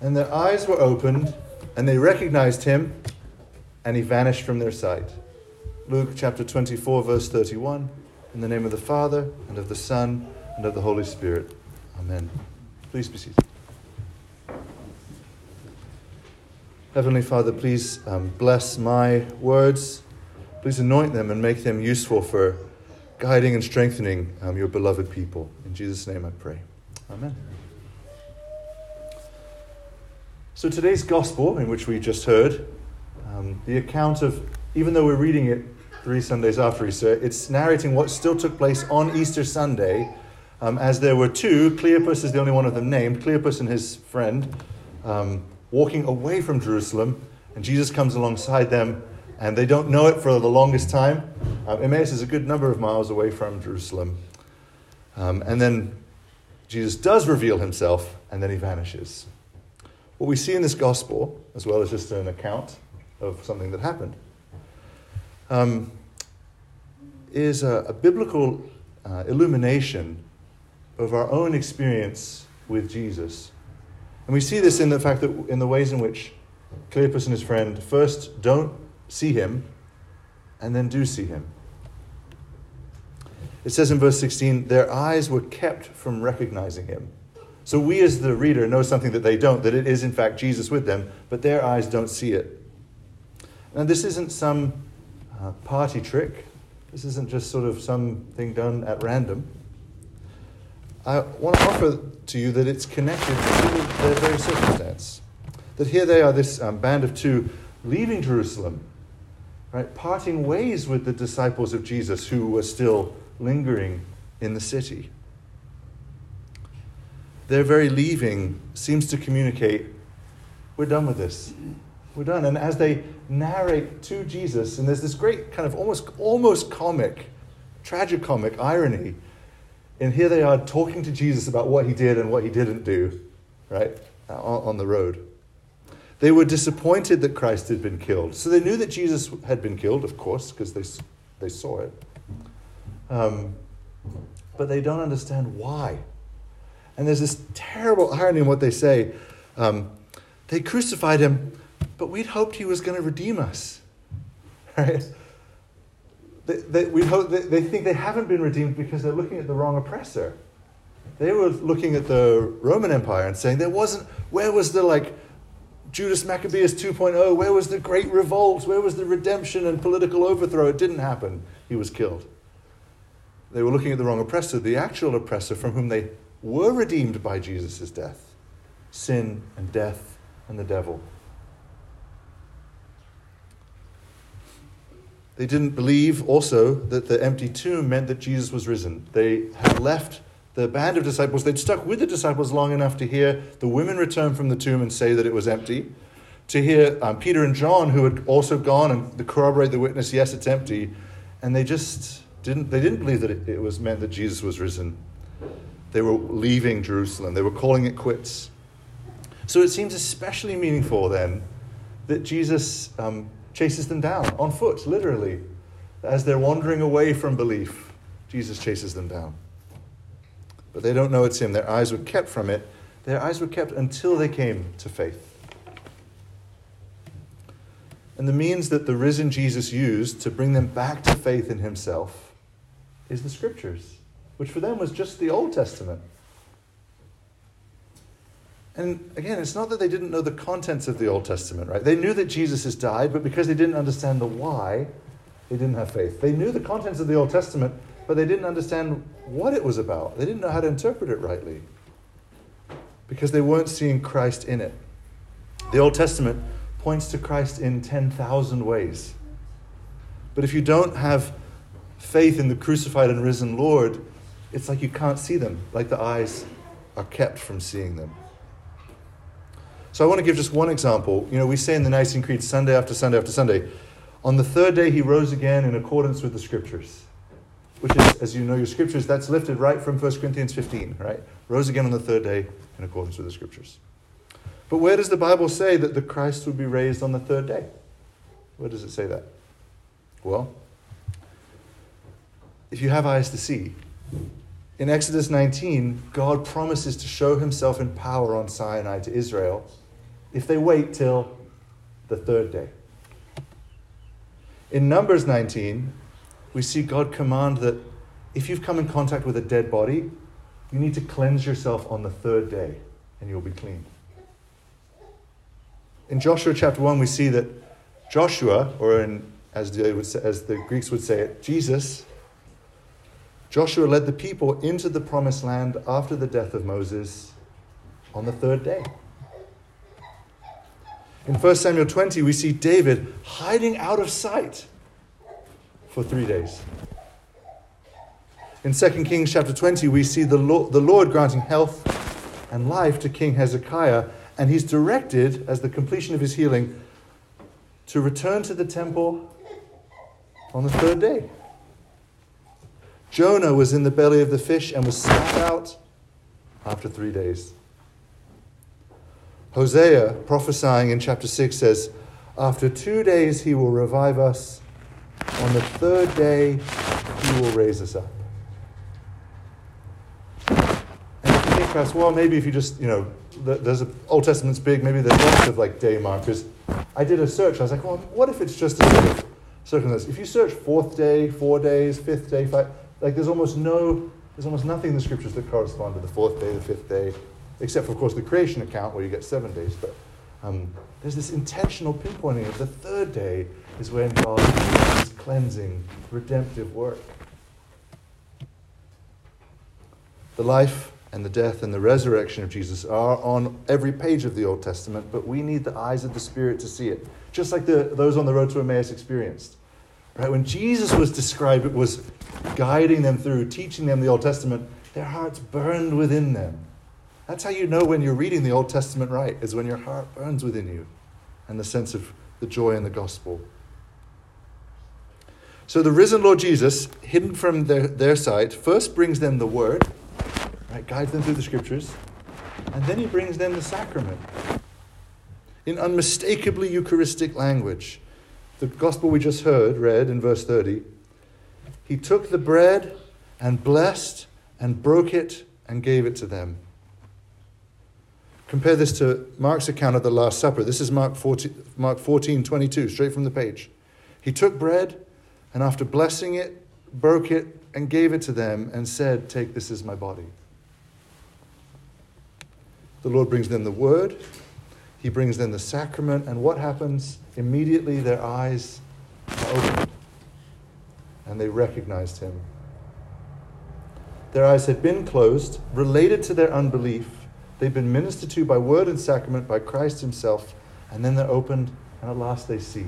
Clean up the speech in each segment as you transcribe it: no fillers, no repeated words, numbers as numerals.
and their eyes were opened, and they recognized him, and he vanished from their sight. Luke chapter 24, verse 31. In the name of the Father, and of the Son, and of the Holy Spirit. Amen. Please be seated. Heavenly Father, please bless my words. Please anoint them and make them useful for guiding and strengthening your beloved people. In Jesus' name I pray. Amen. So today's gospel, in which we just heard, the account of, even though we're reading it 3 Sundays after Easter, it's narrating what still took place on Easter Sunday, as there were two. Cleopas is the only one of them named, Cleopas and his friend, walking away from Jerusalem, and Jesus comes alongside them, and they don't know it for the longest time. Emmaus is a good number of miles away from Jerusalem. And then Jesus does reveal himself, and then he vanishes. What we see in this gospel, as well as just an account of something that happened, is a biblical illumination of our own experience with Jesus. And we see this in the fact that in the ways in which Cleopas and his friend first don't see him, and then do see him. It says in verse 16, their eyes were kept from recognizing him. So we as the reader know something that they don't, that it is in fact Jesus with them, but their eyes don't see it. Now this isn't some party trick. This isn't just sort of something done at random. I want to offer to you that it's connected to their very circumstance. That here they are, this band of two, leaving Jerusalem, right, parting ways with the disciples of Jesus who were still lingering in the city. Their very leaving seems to communicate, we're done with this. We're done. And as they narrate to Jesus, and there's this great kind of almost comic, tragicomic irony, and here they are talking to Jesus about what he did and what he didn't do, right, on the road. They were disappointed that Christ had been killed. So they knew that Jesus had been killed, of course, because they saw it. But they don't understand why. And there's this terrible irony in what they say. They crucified him, but we'd hoped he was going to redeem us. Right? They think they haven't been redeemed because they're looking at the wrong oppressor. They were looking at the Roman Empire and saying, where was the, like, Judas Maccabeus 2.0, where was the great revolt? Where was the redemption and political overthrow? It didn't happen. He was killed. They were looking at the wrong oppressor, the actual oppressor from whom they were redeemed by Jesus' death. Sin and death and the devil. They didn't believe also that the empty tomb meant that Jesus was risen. They had left the band of disciples, they'd stuck with the disciples long enough to hear the women return from the tomb and say that it was empty, to hear Peter and John, who had also gone and corroborate the witness, yes, it's empty, and they just didn't believe that it was meant that Jesus was risen. They were leaving Jerusalem. They were calling it quits. So it seems especially meaningful then that Jesus chases them down on foot, literally. As they're wandering away from belief, Jesus chases them down. But they don't know it's him. Their eyes were kept from it. Their eyes were kept until they came to faith. And the means that the risen Jesus used to bring them back to faith in himself is the Scriptures, which for them was just the Old Testament. And again, it's not that they didn't know the contents of the Old Testament, right? They knew that Jesus has died, but because they didn't understand the why, they didn't have faith. They knew the contents of the Old Testament, but they didn't understand what it was about. They didn't know how to interpret it rightly because they weren't seeing Christ in it. The Old Testament points to Christ in 10,000 ways. But if you don't have faith in the crucified and risen Lord, it's like you can't see them, like the eyes are kept from seeing them. So I want to give just one example. You know, we say in the Nicene Creed Sunday after Sunday after Sunday, on the third day he rose again in accordance with the Scriptures. Which is, as you know your Scriptures, that's lifted right from 1 Corinthians 15, right? Rose again on the third day in accordance with the Scriptures. But where does the Bible say that the Christ would be raised on the third day? Where does it say that? Well, if you have eyes to see, in Exodus 19, God promises to show himself in power on Sinai to Israel if they wait till the third day. In Numbers 19, we see God command that if you've come in contact with a dead body, you need to cleanse yourself on the third day and you'll be clean. In Joshua chapter 1, we see that Joshua, or as the Greeks would say it, Jesus, Joshua led the people into the promised land after the death of Moses on the third day. In 1 Samuel 20, we see David hiding out of sight for 3 days. In 2 Kings chapter 20, we see the Lord granting health and life to King Hezekiah, and he's directed, as the completion of his healing, to return to the temple on the third day. Jonah was in the belly of the fish and was spat out after 3 days. Hosea, prophesying in chapter 6, says, "After 2 days he will revive us. On the third day he will raise us up." And if you think perhaps, well, maybe if you just, Old Testament's big, maybe there's lots of day markers. I did a search. I was like, well, what if it's just a sort of circumstance? If you search 4th day, 4 days, 5th day, 5, there's almost nothing in the scriptures that correspond to the 4th day, the 5th day, except for, of course, the creation account where you get 7 days. But there's this intentional pinpointing of the third day is when God does his cleansing, redemptive work. The life and the death and the resurrection of Jesus are on every page of the Old Testament, but we need the eyes of the Spirit to see it, just like those on the road to Emmaus experienced. Right? When Jesus was described, it was guiding them through, teaching them the Old Testament, their hearts burned within them. That's how you know when you're reading the Old Testament right, is when your heart burns within you and the sense of the joy in the gospel. So the risen Lord Jesus, hidden from their sight, first brings them the word, right, guides them through the scriptures, and then he brings them the sacrament. In unmistakably Eucharistic language, the gospel we just heard, read in verse 30, he took the bread and blessed and broke it and gave it to them. Compare this to Mark's account of the Last Supper. This is Mark 14:22, straight from the page. He took bread and after blessing it, broke it and gave it to them and said, "Take, this is my body." The Lord brings them the word. He brings them the sacrament. And what happens? Immediately their eyes are opened and they recognized him. Their eyes had been closed, related to their unbelief. They've been ministered to by word and sacrament by Christ himself, and then they're opened, and at last they see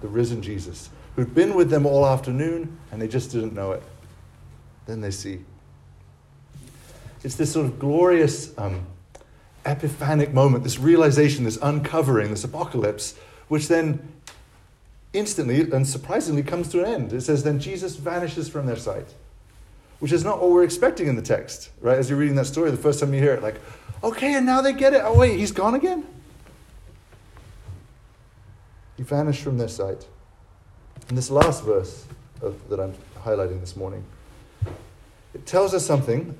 the risen Jesus, who'd been with them all afternoon, and they just didn't know it. Then they see. It's this sort of glorious epiphanic moment, this realization, this uncovering, this apocalypse, which then instantly and surprisingly comes to an end. It says, then Jesus vanishes from their sight. Which is not what we're expecting in the text, right? As you're reading that story, the first time you hear it, like, okay, and now they get it. Oh, wait, he's gone again? He vanished from their sight. And this last verse that I'm highlighting this morning, it tells us something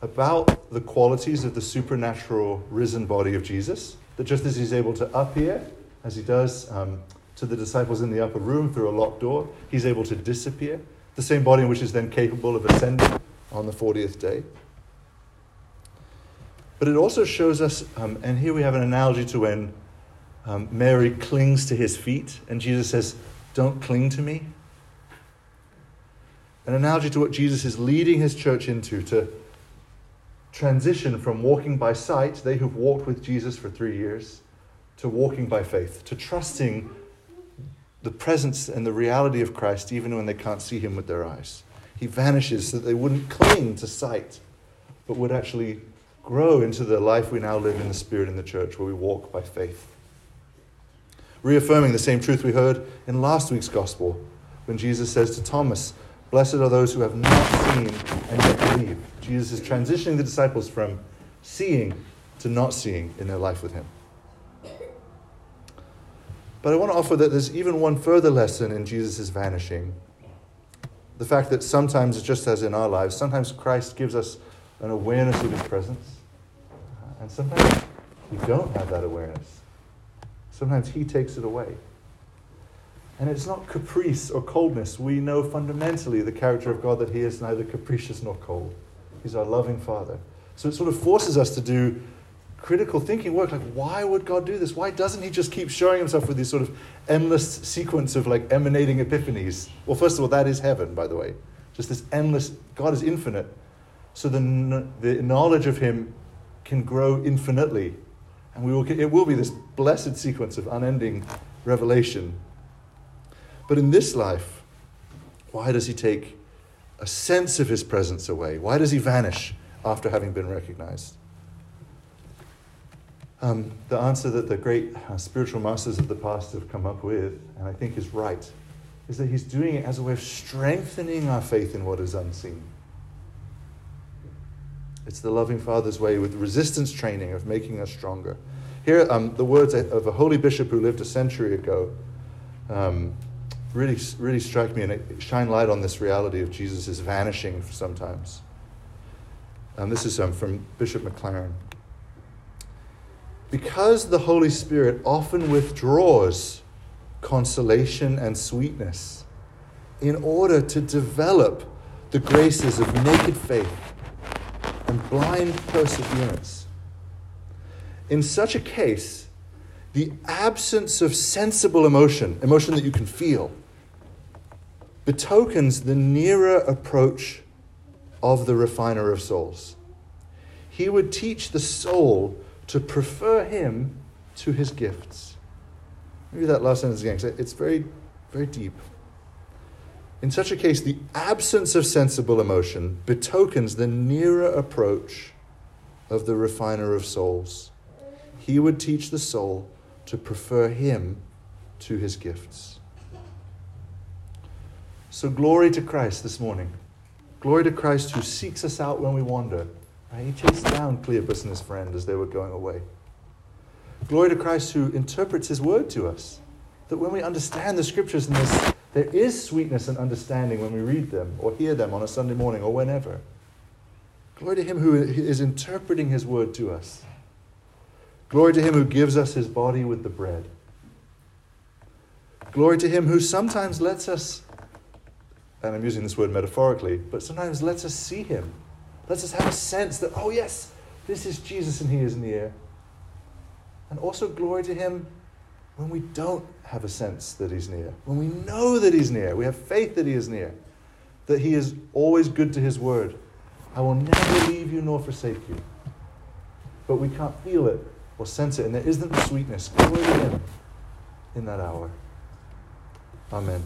about the qualities of the supernatural risen body of Jesus, that just as he's able to appear, as he does to the disciples in the upper room through a locked door, he's able to disappear. The same body which is then capable of ascending on the 40th day. But it also shows us, and here we have an analogy to when Mary clings to his feet and Jesus says, "Don't cling to me." An analogy to what Jesus is leading his church into, to transition from walking by sight, they who've walked with Jesus for 3 years, to walking by faith, to trusting the presence and the reality of Christ, even when they can't see him with their eyes. He vanishes so that they wouldn't cling to sight, but would actually grow into the life we now live in the Spirit in the church, where we walk by faith. Reaffirming the same truth we heard in last week's gospel, when Jesus says to Thomas, "Blessed are those who have not seen and yet believe." Jesus is transitioning the disciples from seeing to not seeing in their life with him. But I want to offer that there's even one further lesson in Jesus' vanishing. The fact that sometimes, just as in our lives, sometimes Christ gives us an awareness of his presence. And sometimes You don't have that awareness. Sometimes he takes it away. And it's not caprice or coldness. We know fundamentally the character of God, that he is neither capricious nor cold. He's our loving Father. So it sort of forces us to do critical thinking work, like, why would God do this? Why doesn't he just keep showing himself with this sort of endless sequence of like emanating epiphanies? Well, first of all, that is heaven, by the way. Just this endless, God is infinite. So the knowledge of him can grow infinitely. And it will be this blessed sequence of unending revelation. But in this life, why does he take a sense of his presence away? Why does he vanish after having been recognized? The answer that the great spiritual masters of the past have come up with, and I think is right, is that he's doing it as a way of strengthening our faith in what is unseen. It's the loving Father's way, with resistance training, of making us stronger. Here, the words of a holy bishop who lived a century ago really strike me, and it shine light on this reality of Jesus is vanishing sometimes. And this is from Bishop McLaren. Because the Holy Spirit often withdraws consolation and sweetness in order to develop the graces of naked faith and blind perseverance. In such a case, the absence of sensible emotion, emotion that you can feel, betokens the nearer approach of the refiner of souls. He would teach the soul to prefer him to his gifts. Maybe that last sentence again, because it's very, very deep. In such a case, the absence of sensible emotion betokens the nearer approach of the refiner of souls. He would teach the soul to prefer him to his gifts. So glory to Christ this morning. Glory to Christ, who seeks us out when we wander. Right? He chased down Cleopas and his friend as they were going away. Glory to Christ, who interprets his word to us, that when we understand the scriptures in this, there is sweetness and understanding when we read them or hear them on a Sunday morning or whenever. Glory to him who is interpreting his word to us. Glory to him who gives us his body with the bread. Glory to him who sometimes lets us, and I'm using this word metaphorically, but sometimes lets us see him. Lets us have a sense that, oh yes, this is Jesus and he is near. And also glory to him when we don't have a sense that he's near, when we know that he's near, we have faith that he is near, that he is always good to his word. I will never leave you nor forsake you. But we can't feel it or sense it, and there isn't the sweetness. Glory to him in that hour. Amen.